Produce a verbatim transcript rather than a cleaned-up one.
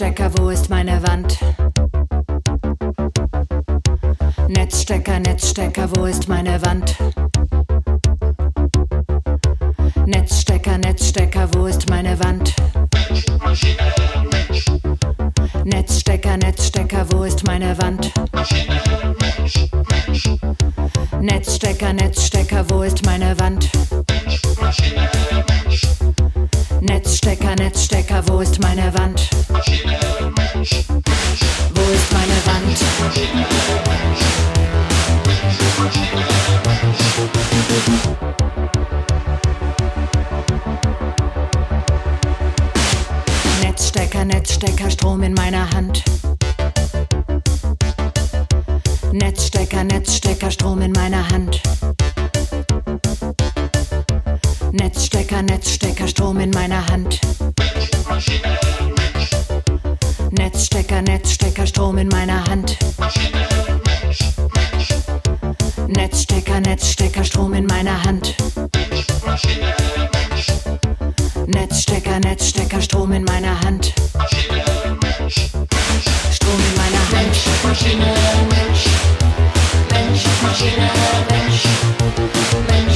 Netzstecker, wo ist meine Wand? Netzstecker, Netzstecker, wo ist meine Wand? Netzstecker, Netzstecker, wo ist meine Wand? Netzstecker, Netzstecker, wo ist meine Wand? Netzstecker, Netzstecker, wo ist meine Wand? Netzstecker, Netzstecker, wo ist meine Wand? Wo ist meine Wand? Netzstecker, Netzstecker, Strom in meiner Hand. Netzstecker, Netzstecker, Strom in meiner Hand. Netzstecker, Netzstecker, Strom in meiner Hand. Netzstecker, Netzstecker, Strom in meiner Hand. Netzstecker, Netzstecker, Strom in meiner Hand. Netzstecker, Netzstecker, Strom in meiner Hand. Strom in meiner Hand. Mensch, Maschine, Mensch. Mensch, Maschine, Mensch.